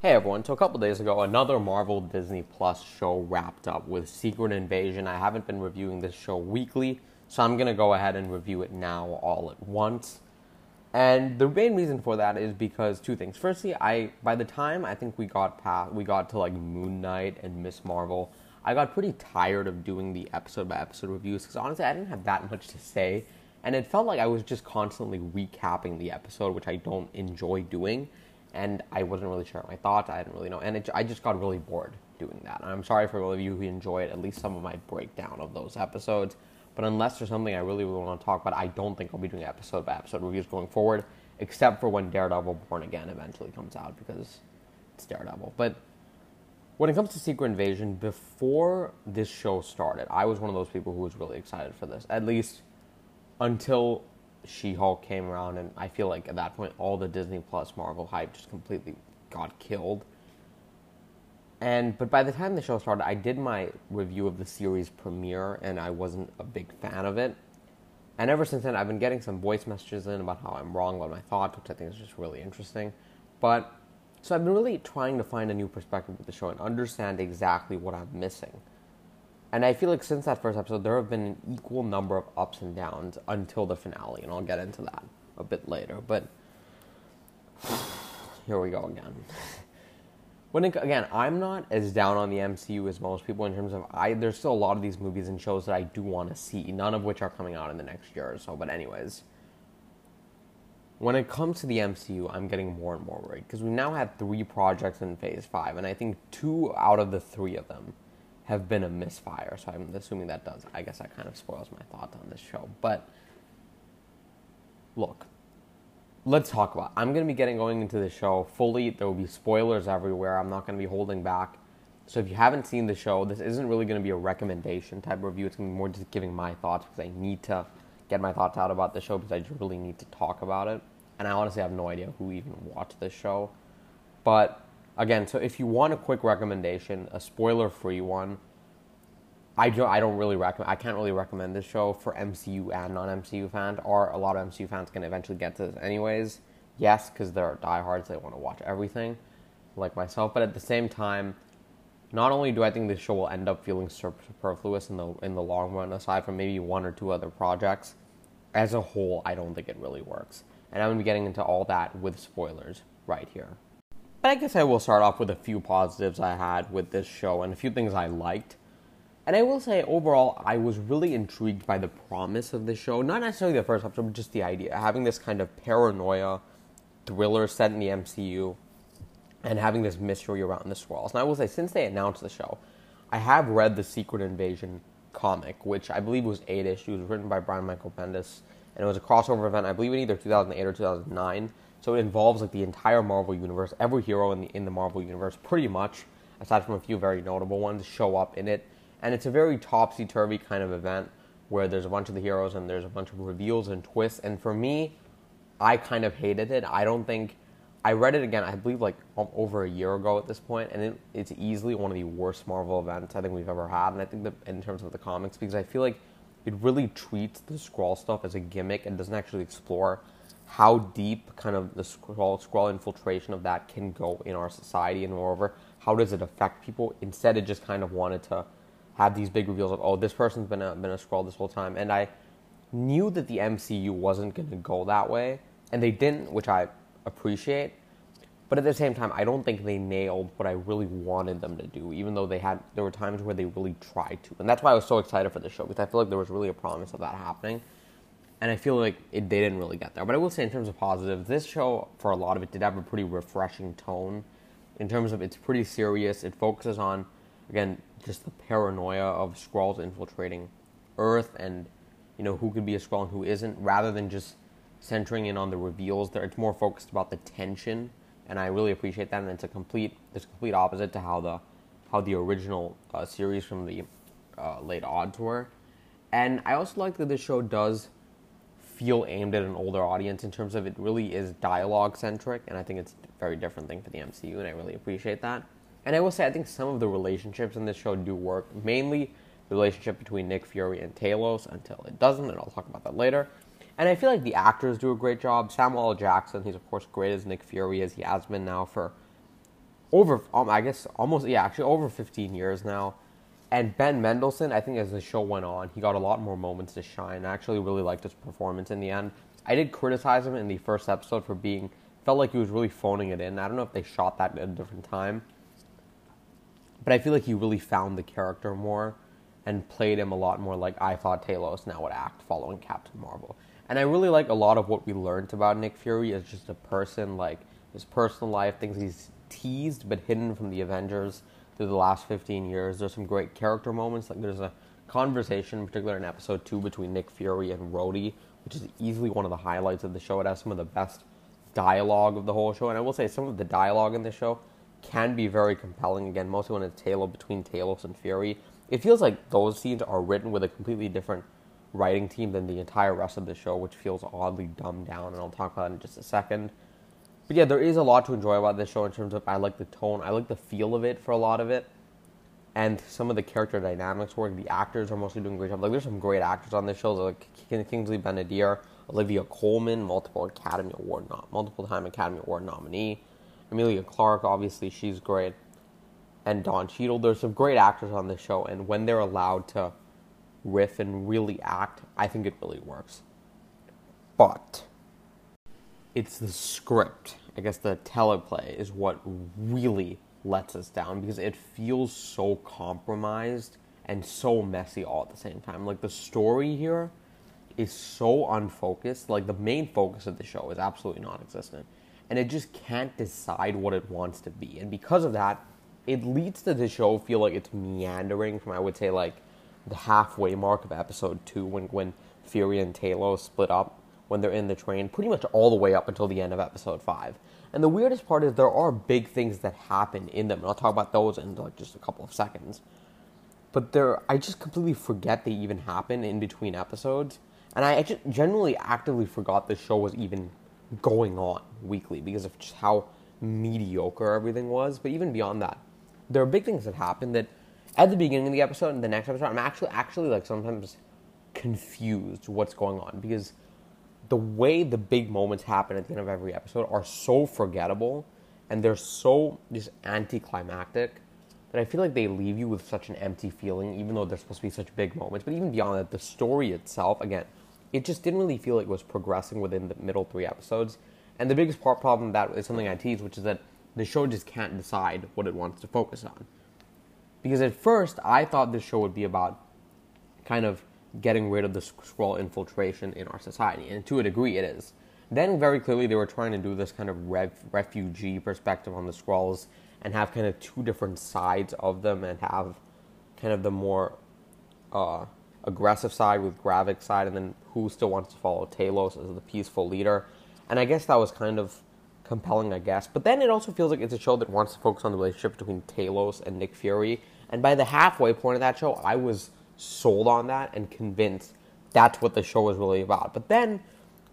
Hey everyone, so a couple days ago, another Marvel Disney Plus show wrapped up with Secret Invasion. I haven't been reviewing this show weekly, so I'm going to go ahead and review it now all at once. And the main reason for that is because two things. Firstly, by the time we got to like Moon Knight and Ms. Marvel, I got pretty tired of doing the episode-by-episode reviews because honestly, I didn't have that much to say. And it felt like I was just constantly recapping the episode, which I don't enjoy doing. And I wasn't really sure my thoughts, I didn't really know, and I just got really bored doing that. And I'm sorry for all of you who enjoyed at least some of my breakdown of those episodes, but unless there's something I really, really want to talk about, I don't think I'll be doing episode-by-episode reviews going forward, except for when Daredevil Born Again eventually comes out, because it's Daredevil. But when it comes to Secret Invasion, before this show started, I was one of those people who was really excited for this, at least until She-Hulk came around, and I feel like at that point all the Disney Plus Marvel hype just completely got killed. But by the time the show started, I did my review of the series premiere, and I wasn't a big fan of it. And ever since then, I've been getting some voice messages in about how I'm wrong about my thoughts, which I think is just really interesting. But so I've been really trying to find a new perspective with the show and understand exactly what I'm missing. And I feel like since that first episode, there have been an equal number of ups and downs until the finale, and I'll get into that a bit later. But here we go again. Again, I'm not as down on the MCU as most people in terms of there's still a lot of these movies and shows that I do want to see, none of which are coming out in the next year or so. But anyways, when it comes to the MCU, I'm getting more and more worried because we now have 3 projects in Phase 5, and I think 2 out of the 3 of them have been a misfire, so I'm assuming that does. I guess that kind of spoils my thoughts on this show, but look, let's talk about it. I'm going to be going into the show fully. There will be spoilers everywhere. I'm not going to be holding back, so if you haven't seen the show, this isn't really going to be a recommendation type of review. It's going to be more just giving my thoughts because I need to get my thoughts out about the show because I just really need to talk about it, and I honestly have no idea who even watched this show, but again, so if you want a quick recommendation, a spoiler-free one, I can't really recommend this show for MCU and non-MCU fans, or a lot of MCU fans can eventually get to this anyways. Yes, because they're diehards, they want to watch everything, like myself, but at the same time, not only do I think this show will end up feeling superfluous in the long run, aside from maybe 1 or 2 other projects, as a whole, I don't think it really works. And I'm going to be getting into all that with spoilers right here. But I guess I will start off with a few positives I had with this show and a few things I liked. And I will say, overall, I was really intrigued by the promise of this show. Not necessarily the first episode, but just the idea. Having this kind of paranoia thriller set in the MCU and having this mystery around the Skrulls. And I will say, since they announced the show, I have read the Secret Invasion comic, which I believe was 8 issues, written by Brian Michael Bendis. And it was a crossover event, I believe in either 2008 or 2009. So it involves like the entire Marvel universe. Every hero in the Marvel universe, pretty much, aside from a few very notable ones, show up in it. And it's a very topsy-turvy kind of event where there's a bunch of the heroes and there's a bunch of reveals and twists. And for me, I kind of hated it. I read it again, I believe like over a year ago at this point, and it's easily one of the worst Marvel events I think we've ever had. And I think that in terms of the comics, because I feel like it really treats the Skrull stuff as a gimmick and doesn't actually explore how deep kind of the Skrull infiltration of that can go in our society, and moreover, how does it affect people? Instead, it just kind of wanted to have these big reveals of, oh, this person's been a Skrull this whole time, and I knew that the MCU wasn't going to go that way, and they didn't, which I appreciate, but at the same time, I don't think they nailed what I really wanted them to do, even though there were times where they really tried to, and that's why I was so excited for the show, because I feel like there was really a promise of that happening. And I feel like they didn't really get there. But I will say, in terms of positives, this show, for a lot of it, did have a pretty refreshing tone. In terms of it's pretty serious. It focuses on, again, just the paranoia of Skrulls infiltrating Earth and, who could be a Skrull and who isn't. Rather than just centering in on the reveals, it's more focused about the tension. And I really appreciate that. And it's a complete opposite to how the original series from the late odds were. And I also like that this show does feel aimed at an older audience in terms of it really is dialogue-centric, and I think it's a very different thing for the MCU, and I really appreciate that. And I will say, I think some of the relationships in this show do work, mainly the relationship between Nick Fury and Talos, until it doesn't, and I'll talk about that later. And I feel like the actors do a great job. Samuel L. Jackson, he's of course great as Nick Fury, as he has been now for over 15 years now. And Ben Mendelsohn, I think as the show went on, he got a lot more moments to shine. I actually really liked his performance in the end. I did criticize him in the first episode for felt like he was really phoning it in. I don't know if they shot that at a different time. But I feel like he really found the character more and played him a lot more like I thought Talos now would act following Captain Marvel. And I really like a lot of what we learned about Nick Fury as just a person, like his personal life, things he's teased but hidden from the Avengers through the last 15 years. There's some great character moments. Like there's a conversation, in particular in episode 2, between Nick Fury and Rhodey, which is easily one of the highlights of the show. It has some of the best dialogue of the whole show. And I will say some of the dialogue in the show can be very compelling. Again, mostly when it's between Talos and Fury. It feels like those scenes are written with a completely different writing team than the entire rest of the show, which feels oddly dumbed down, and I'll talk about that in just a second. But yeah, there is a lot to enjoy about this show in terms of I like the tone, I like the feel of it for a lot of it, and some of the character dynamics work. The actors are mostly doing a great job. Like, there's some great actors on this show, like Kingsley Ben-Adir, Olivia Colman, multiple-time Academy Award nominee, Emilia Clarke, obviously, she's great, and Don Cheadle. There's some great actors on this show, and when they're allowed to riff and really act, I think it really works. But it's the script, I guess the teleplay, is what really lets us down, because it feels so compromised and so messy all at the same time. Like, the story here is so unfocused. Like, the main focus of the show is absolutely non-existent, and it just can't decide what it wants to be. And because of that, it leads to the show feel like it's meandering from, I would say, like the halfway mark of episode 2, when Fury and Talos split up, when they're in the train, pretty much all the way up until the end of episode 5. And the weirdest part is there are big things that happen in them, and I'll talk about those in like just a couple of seconds. But I just completely forget they even happen in between episodes, and I just generally actively forgot the show was even going on weekly because of just how mediocre everything was. But even beyond that, there are big things that happen that at the beginning of the episode and the next episode, I'm actually like sometimes confused what's going on, because the way the big moments happen at the end of every episode are so forgettable and they're so just anticlimactic that I feel like they leave you with such an empty feeling, even though they're supposed to be such big moments. But even beyond that, the story itself, again, it just didn't really feel like it was progressing within the middle 3 episodes. And the biggest problem that is something I tease, which is that the show just can't decide what it wants to focus on. Because at first, I thought this show would be about kind of getting rid of the Skrull infiltration in our society, and to a degree it is. Then very clearly they were trying to do this kind of refugee perspective on the Skrulls and have kind of 2 different sides of them, and have kind of the more aggressive side with Gravik's side, and then who still wants to follow Talos as the peaceful leader. And I guess that was kind of compelling, I guess. But then it also feels like it's a show that wants to focus on the relationship between Talos and Nick Fury. And by the halfway point of that show, I was sold on that and convinced that's what the show was really about. But then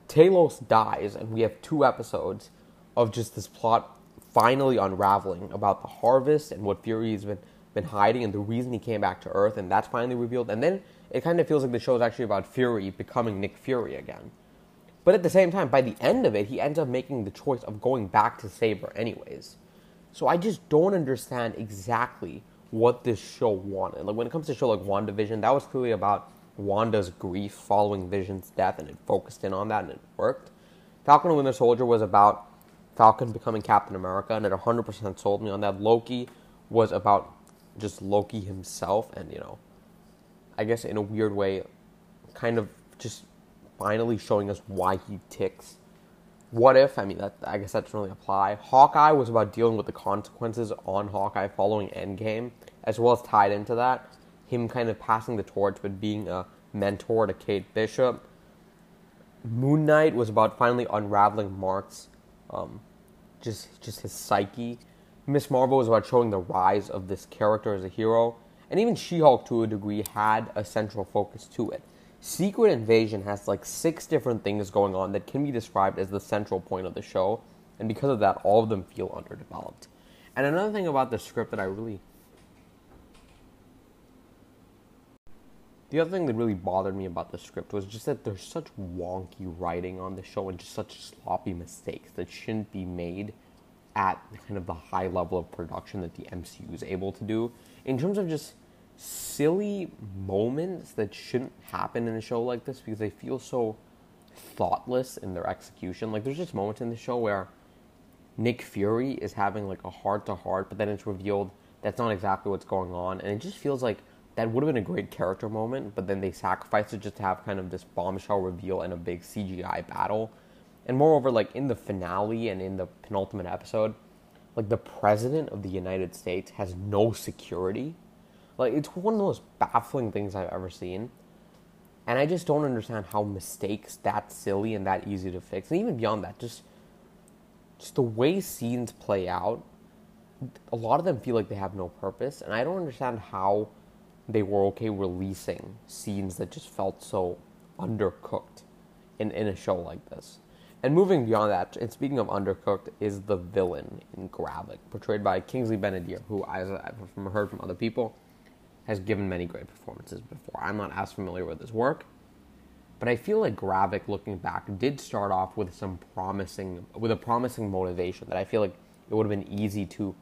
Talos dies, and we have 2 episodes of just this plot finally unraveling about the harvest and what Fury's been hiding and the reason he came back to Earth, and that's finally revealed. And then it kind of feels like the show is actually about Fury becoming Nick Fury again. But at the same time, by the end of it, he ends up making the choice of going back to Saber anyways. So I just don't understand exactly what this show wanted. Like, when it comes to a show like WandaVision, that was clearly about Wanda's grief following Vision's death, and it focused in on that, and it worked. Falcon and Winter Soldier was about Falcon becoming Captain America, and it 100% sold me on that. Loki was about just Loki himself, and, you know, I guess in a weird way, kind of just finally showing us why he ticks. What If? I guess that doesn't really apply. Hawkeye was about dealing with the consequences on Hawkeye following Endgame, as well as tied into that, him kind of passing the torch but being a mentor to Kate Bishop. Moon Knight was about finally unraveling Mark's, just his psyche. Ms. Marvel was about showing the rise of this character as a hero. And even She-Hulk, to a degree, had a central focus to it. Secret Invasion has like 6 different things going on that can be described as the central point of the show, and because of that, all of them feel underdeveloped. And another thing about the script that the other thing that really bothered me about the script was just that there's such wonky writing on the show and just such sloppy mistakes that shouldn't be made at kind of the high level of production that the MCU is able to do in terms of just silly moments that shouldn't happen in a show like this because they feel so thoughtless in their execution. Like, there's just moments in the show where Nick Fury is having, like, a heart-to-heart, but then it's revealed that's not exactly what's going on, and it just feels like that would have been a great character moment, but then they sacrificed it just to have kind of this bombshell reveal and a big CGI battle. And moreover, like, in the finale and in the penultimate episode, like, the president of the United States has no security. Like, it's one of the most baffling things I've ever seen. And I just don't understand how mistakes that silly and that easy to fix, and even beyond that, just the way scenes play out, a lot of them feel like they have no purpose, and I don't understand how they were okay releasing scenes that just felt so undercooked in a show like this. And moving beyond that, and speaking of undercooked, is the villain in Gravik, portrayed by Kingsley Ben-Adir, who, as I've heard from other people, has given many great performances before. I'm not as familiar with his work, but I feel like Gravik, looking back, did start off with a promising motivation that I feel like it would have been easy to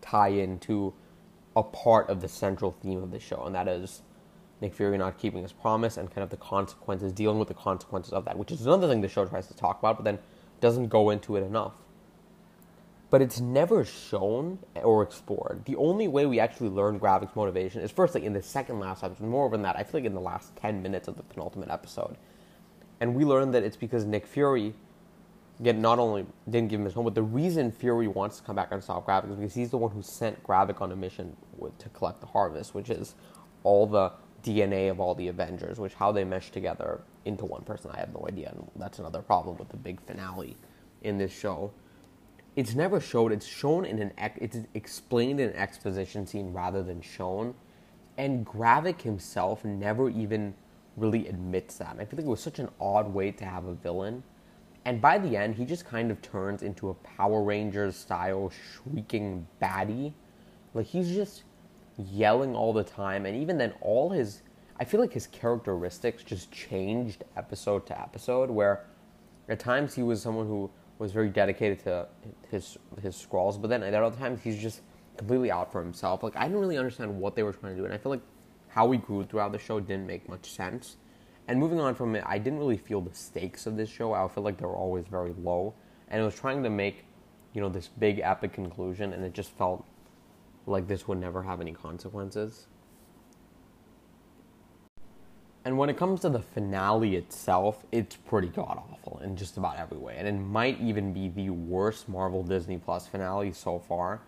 tie into a part of the central theme of the show, and that is Nick Fury not keeping his promise and kind of the consequences, dealing with the consequences of that, which is another thing the show tries to talk about, but then doesn't go into it enough. But it's never shown or explored. The only way we actually learn Gravik's motivation is firstly in the second last episode, more than that, I feel like in the last 10 minutes of the penultimate episode. And we learn that it's because Nick Fury, again, not only didn't give him his home, but the reason Fury wants to come back and stop Gravik is because he's the one who sent Gravik on a mission to collect the harvest, which is all the DNA of all the Avengers, which how they mesh together into one person, I have no idea. And that's another problem with the big finale in this show. It's never showed. It's shown in it's explained in an exposition scene rather than shown. And Gravik himself never even really admits that. And I feel like it was such an odd way to have a villain. And by the end, he just kind of turns into a Power Rangers-style shrieking baddie. Like, he's just yelling all the time, and even then I feel like his characteristics just changed episode to episode, where at times he was someone who was very dedicated to his Skrulls, but then at other times he's just completely out for himself. Like, I didn't really understand what they were trying to do, and I feel like how we grew throughout the show didn't make much sense. And moving on from it, I didn't really feel the stakes of this show. I feel like they were always very low, and it was trying to make, you know, this big epic conclusion, and it just felt like this would never have any consequences. And when it comes to the finale itself, it's pretty god-awful in just about every way, and it might even be the worst Marvel Disney Plus finale so far.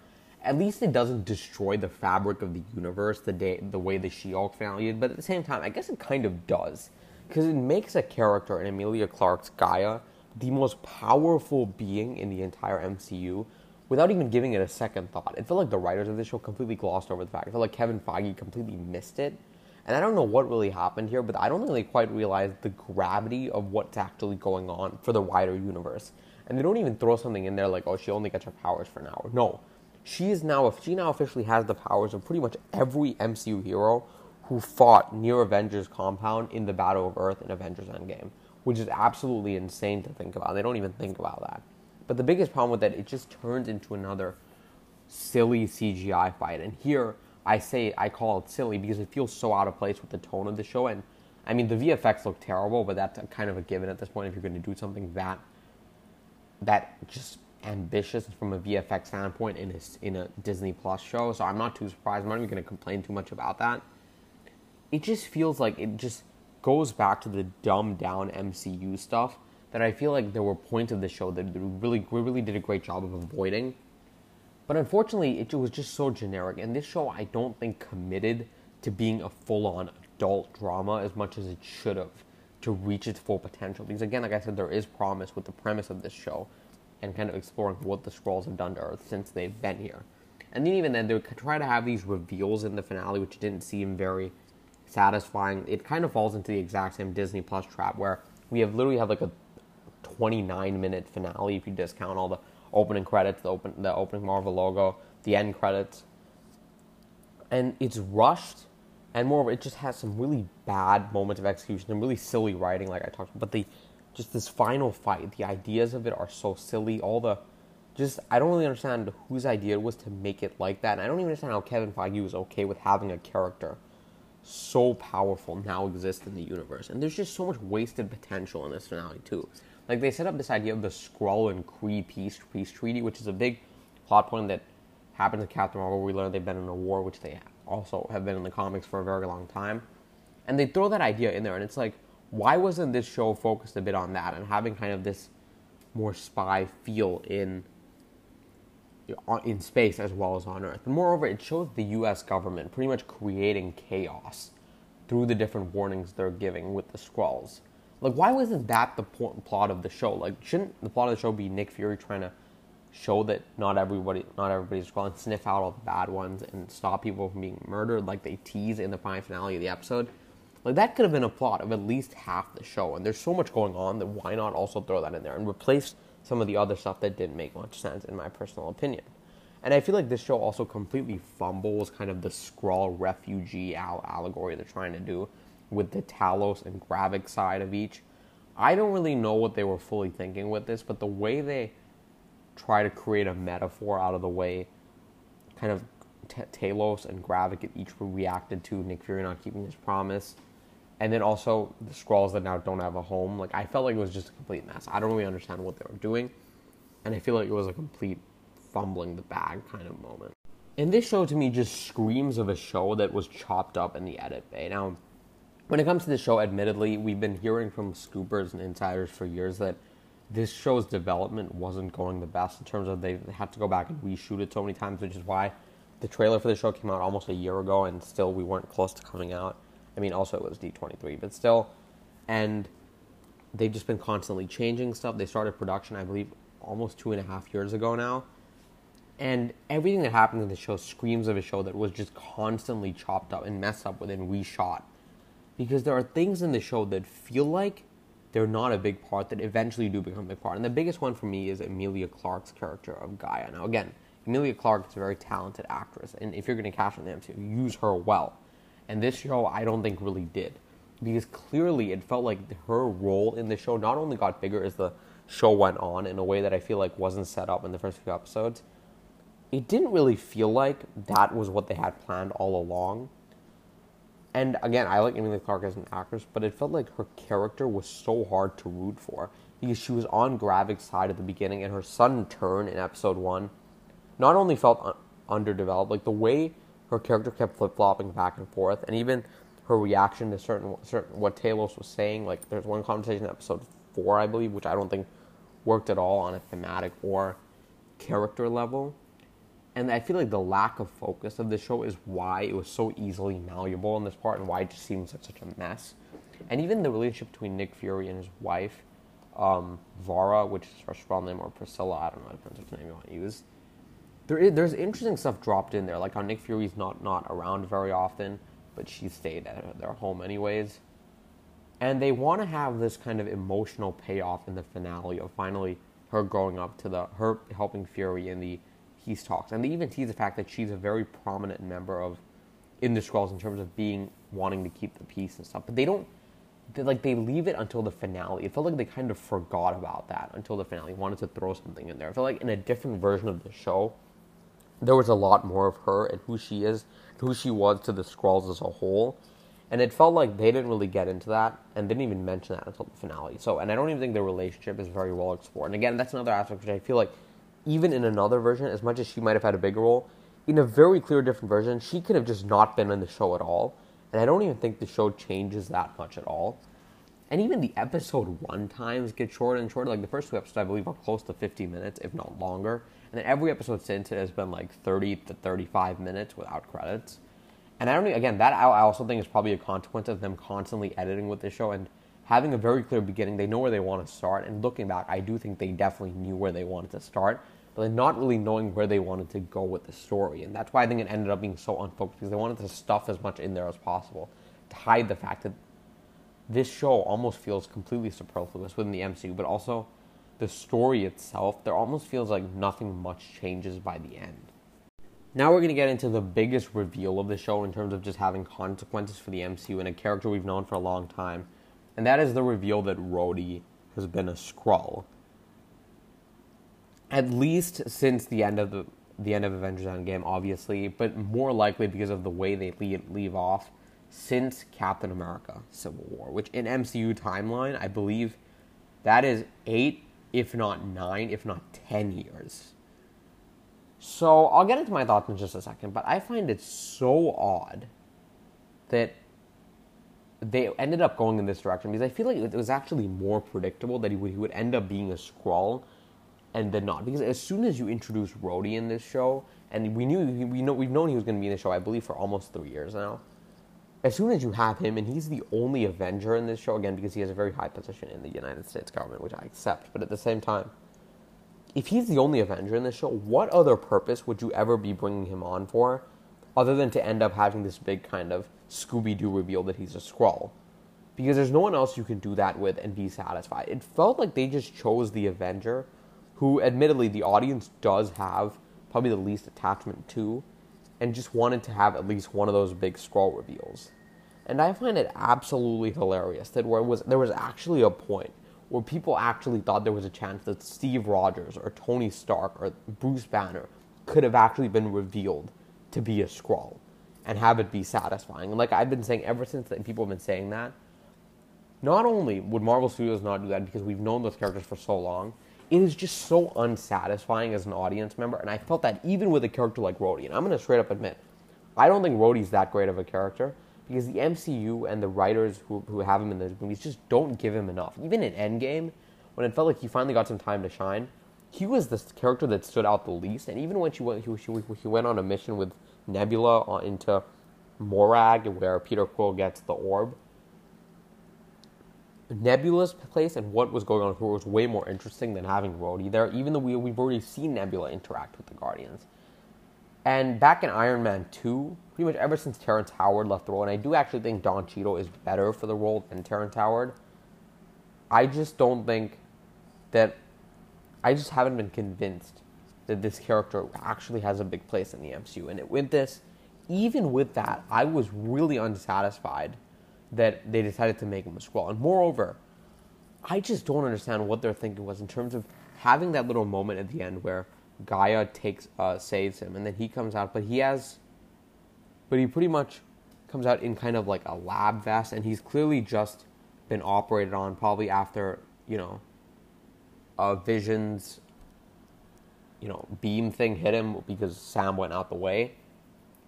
At least it doesn't destroy the fabric of the universe the way the She-Hulk finale did, but at the same time, I guess it kind of does, because it makes a character in Emilia Clarke's G'iah the most powerful being in the entire MCU, without even giving it a second thought. It felt like the writers of this show completely glossed over the fact. It felt like Kevin Feige completely missed it. And I don't know what really happened here, but I don't think they quite realized the gravity of what's actually going on for the wider universe. And they don't even throw something in there like, oh, she only gets her powers for an hour. No. She now officially has the powers of pretty much every MCU hero who fought near Avengers Compound in the Battle of Earth in Avengers Endgame, which is absolutely insane to think about. They don't even think about that. But the biggest problem with that, it just turns into another silly CGI fight. And here, I call it silly because it feels so out of place with the tone of the show. And, I mean, the VFX look terrible, but that's kind of a given at this point if you're going to do something that just ambitious from a VFX standpoint in a Disney Plus show. So I'm not too surprised. I'm not even going to complain too much about that. It just feels like it just goes back to the dumbed-down MCU stuff that I feel like there were points of the show that really did a great job of avoiding. But unfortunately, it was just so generic. And this show, I don't think, committed to being a full-on adult drama as much as it should have to reach its full potential. Because again, like I said, there is promise with the premise of this show and kind of exploring what the Skrulls have done to Earth since they've been here. And then even then, they would try to have these reveals in the finale, which didn't seem very satisfying. It kind of falls into the exact same Disney Plus trap where we literally have like a 29-minute finale if you discount all the opening credits, the opening Marvel logo, the end credits. And it's rushed, and moreover, it just has some really bad moments of execution and really silly writing, like I talked about. But this final fight, the ideas of it are so silly. All the just, I don't really understand whose idea it was to make it like that. And I don't even understand how Kevin Feige was okay with having a character so powerful now exist in the universe. And there's just so much wasted potential in this finale, too. Like, they set up this idea of the Skrull and Kree peace treaty, which is a big plot point that happened to Captain Marvel. We learned they've been in a war, which they also have been in the comics for a very long time. And they throw that idea in there, and it's like, why wasn't this show focused a bit on that and having kind of this more spy feel in space as well as on Earth? And moreover, it shows the U.S. government pretty much creating chaos through the different warnings they're giving with the Skrulls. Like, why wasn't that the plot of the show? Like, shouldn't the plot of the show be Nick Fury trying to show that not everybody's Skrull and sniff out all the bad ones and stop people from being murdered, like they tease in the prime finale of the episode? Like, that could have been a plot of at least half the show, and there's so much going on that why not also throw that in there and replace some of the other stuff that didn't make much sense, in my personal opinion. And I feel like this show also completely fumbles kind of the Skrull refugee allegory they're trying to do with the Talos and Gravik side of each. I don't really know what they were fully thinking with this, but the way they try to create a metaphor out of the way kind of Talos and Gravik each reacted to Nick Fury not keeping his promise, and then also the Skrulls that now don't have a home. Like, I felt like it was just a complete mess. I don't really understand what they were doing, and I feel like it was a complete fumbling the bag kind of moment. And this show, to me, just screams of a show that was chopped up in the edit bay. Now, when it comes to this show, admittedly, we've been hearing from scoopers and insiders for years that this show's development wasn't going the best in terms of they had to go back and reshoot it so many times, which is why the trailer for the show came out almost a year ago, and still we weren't close to coming out. I mean, also it was D23, but still. And they've just been constantly changing stuff. They started production, I believe, almost 2.5 years ago now. And everything that happened in the show screams of a show that was just constantly chopped up and messed up with and reshot. Because there are things in the show that feel like they're not a big part that eventually do become a big part. And the biggest one for me is Emilia Clarke's character of G'iah. Now, again, Emilia Clarke is a very talented actress. And if you're going to cast her in the MCU, use her well. And this show, I don't think really did. Because clearly, it felt like her role in the show not only got bigger as the show went on in a way that I feel like wasn't set up in the first few episodes, it didn't really feel like that was what they had planned all along. And again, I like Emilia Clarke as an actress, but it felt like her character was so hard to root for. Because she was on Gravik's side at the beginning, and her sudden turn in episode 1 not only felt underdeveloped, like the way her character kept flip-flopping back and forth, and even her reaction to certain what Talos was saying. Like, there's one conversation in episode 4, I believe, which I don't think worked at all on a thematic or character level. And I feel like the lack of focus of the show is why it was so easily malleable in this part and why it just seems like such a mess. And even the relationship between Nick Fury and his wife, Vara, which is her strong name, or Priscilla, I don't know, depends which name you want to use. There's interesting stuff dropped in there, like how Nick Fury's not around very often, but she stayed at their home anyways. And they want to have this kind of emotional payoff in the finale of finally her growing up to her helping Fury in the peace talks. And they even tease the fact that she's a very prominent member in the Skrulls in terms of wanting to keep the peace and stuff. But they leave it until the finale. It felt like they kind of forgot about that until the finale. Wanted to throw something in there. I felt like in a different version of the show, there was a lot more of her and who she is, and who she was to the Skrulls as a whole. And it felt like they didn't really get into that and didn't even mention that until the finale. So, and I don't even think their relationship is very well explored. And again, that's another aspect which I feel like even in another version, as much as she might have had a bigger role, in a very clear different version, she could have just not been in the show at all. And I don't even think the show changes that much at all. And even the episode 1 times get shorter and shorter. Like, the first 2 episodes, I believe, are close to 50 minutes, if not longer. And then every episode since it has been like 30 to 35 minutes without credits. And I also think is probably a consequence of them constantly editing with the show and having a very clear beginning. They know where they want to start. And looking back, I do think they definitely knew where they wanted to start, but they're not really knowing where they wanted to go with the story. And that's why I think it ended up being so unfocused, because they wanted to stuff as much in there as possible to hide the fact that this show almost feels completely superfluous within the MCU, but also the story itself, there almost feels like nothing much changes by the end. Now we're going to get into the biggest reveal of the show in terms of just having consequences for the MCU and a character we've known for a long time, and that is the reveal that Rhodey has been a Skrull. at least since the end of the end of Avengers Endgame, obviously, but more likely because of the way they leave off since Captain America Civil War, which in MCU timeline, I believe that is 8, if not 9, if not 10 years. So I'll get into my thoughts in just a second, but I find it so odd that they ended up going in this direction, because I feel like it was actually more predictable that he would end up being a Skrull and then not. Because as soon as you introduce Rhodey in this show, and we've known he was going to be in the show, I believe, for almost 3 years now. As soon as you have him, and he's the only Avenger in this show, again, because he has a very high position in the United States government, which I accept, but at the same time, if he's the only Avenger in this show, what other purpose would you ever be bringing him on for, other than to end up having this big kind of Scooby-Doo reveal that he's a Skrull? Because there's no one else you can do that with and be satisfied. It felt like they just chose the Avenger, who, admittedly, the audience does have probably the least attachment to, and just wanted to have at least one of those big Skrull reveals. And I find it absolutely hilarious that there was actually a point where people actually thought there was a chance that Steve Rogers or Tony Stark or Bruce Banner could have actually been revealed to be a Skrull and have it be satisfying. And like I've been saying ever since that, people have been saying that, not only would Marvel Studios not do that because we've known those characters for so long, it is just so unsatisfying as an audience member, and I felt that even with a character like Rhodey. And I'm going to straight up admit, I don't think Rhodey's that great of a character, because the MCU and the writers who have him in those movies just don't give him enough. Even in Endgame, when it felt like he finally got some time to shine, he was the character that stood out the least, and even when he went on a mission with Nebula into Morag, where Peter Quill gets the orb, Nebula's place and what was going on here was way more interesting than having Rhodey there, even though we've already seen Nebula interact with the Guardians. And back in Iron Man 2, pretty much ever since Terrence Howard left the role, and I do actually think Don Cheadle is better for the role than Terrence Howard, I just don't think that... I just haven't been convinced that this character actually has a big place in the MCU. And with this, even with that, I was really unsatisfied that they decided to make him a Skrull. And moreover, I just don't understand what their thinking was in terms of having that little moment at the end where G'iah saves him, and then he comes out, but he pretty much comes out in kind of like a lab vest, and he's clearly just been operated on, probably after, Vision's, beam thing hit him because Sam went out the way.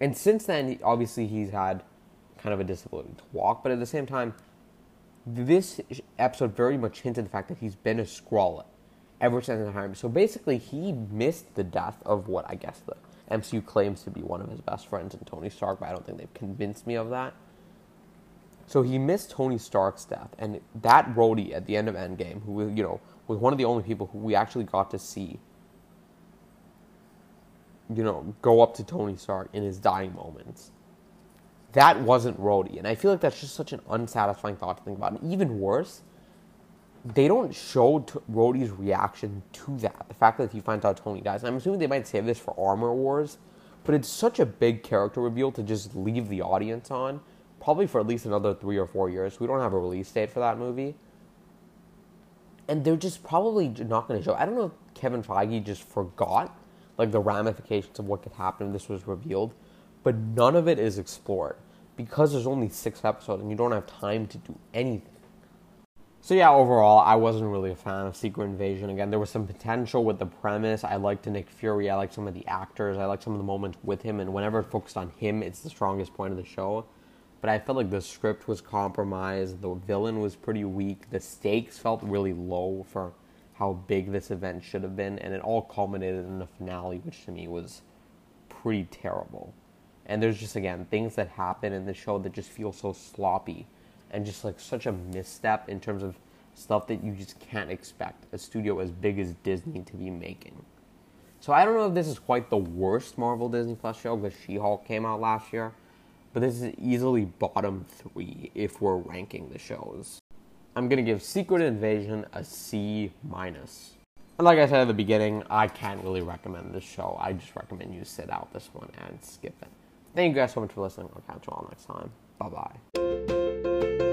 And since then, obviously, he's had kind of a disability to walk, but at the same time, this episode very much hinted the fact that he's been a Skrull ever since Iron Man. So basically, he missed the death of what I guess the MCU claims to be one of his best friends in Tony Stark, but I don't think they've convinced me of that. So he missed Tony Stark's death, and that Rhodey at the end of Endgame, who, was one of the only people who we actually got to see, go up to Tony Stark in his dying moments. That wasn't Rhodey, and I feel like that's just such an unsatisfying thought to think about. And even worse, they don't show Rhodey's reaction to that, the fact that he finds out Tony dies. And I'm assuming they might save this for Armor Wars, but it's such a big character reveal to just leave the audience on, probably for at least another 3 or 4 years. We don't have a release date for that movie. And they're just probably not going to show. I don't know if Kevin Feige just forgot the ramifications of what could happen if this was revealed, but none of it is explored, because there's only 6 episodes and you don't have time to do anything. So yeah, overall, I wasn't really a fan of Secret Invasion. Again, there was some potential with the premise. I liked Nick Fury. I liked some of the actors. I liked some of the moments with him. And whenever it focused on him, it's the strongest point of the show. But I felt like the script was compromised. The villain was pretty weak. The stakes felt really low for how big this event should have been. And it all culminated in the finale, which to me was pretty terrible. And there's just, again, things that happen in the show that just feel so sloppy and just, such a misstep in terms of stuff that you just can't expect a studio as big as Disney to be making. So I don't know if this is quite the worst Marvel Disney Plus show, because She-Hulk came out last year, but this is easily bottom 3 if we're ranking the shows. I'm going to give Secret Invasion a C-. And like I said at the beginning, I can't really recommend this show. I just recommend you sit out this one and skip it. Thank you guys so much for listening. I'll catch you all next time. Bye-bye.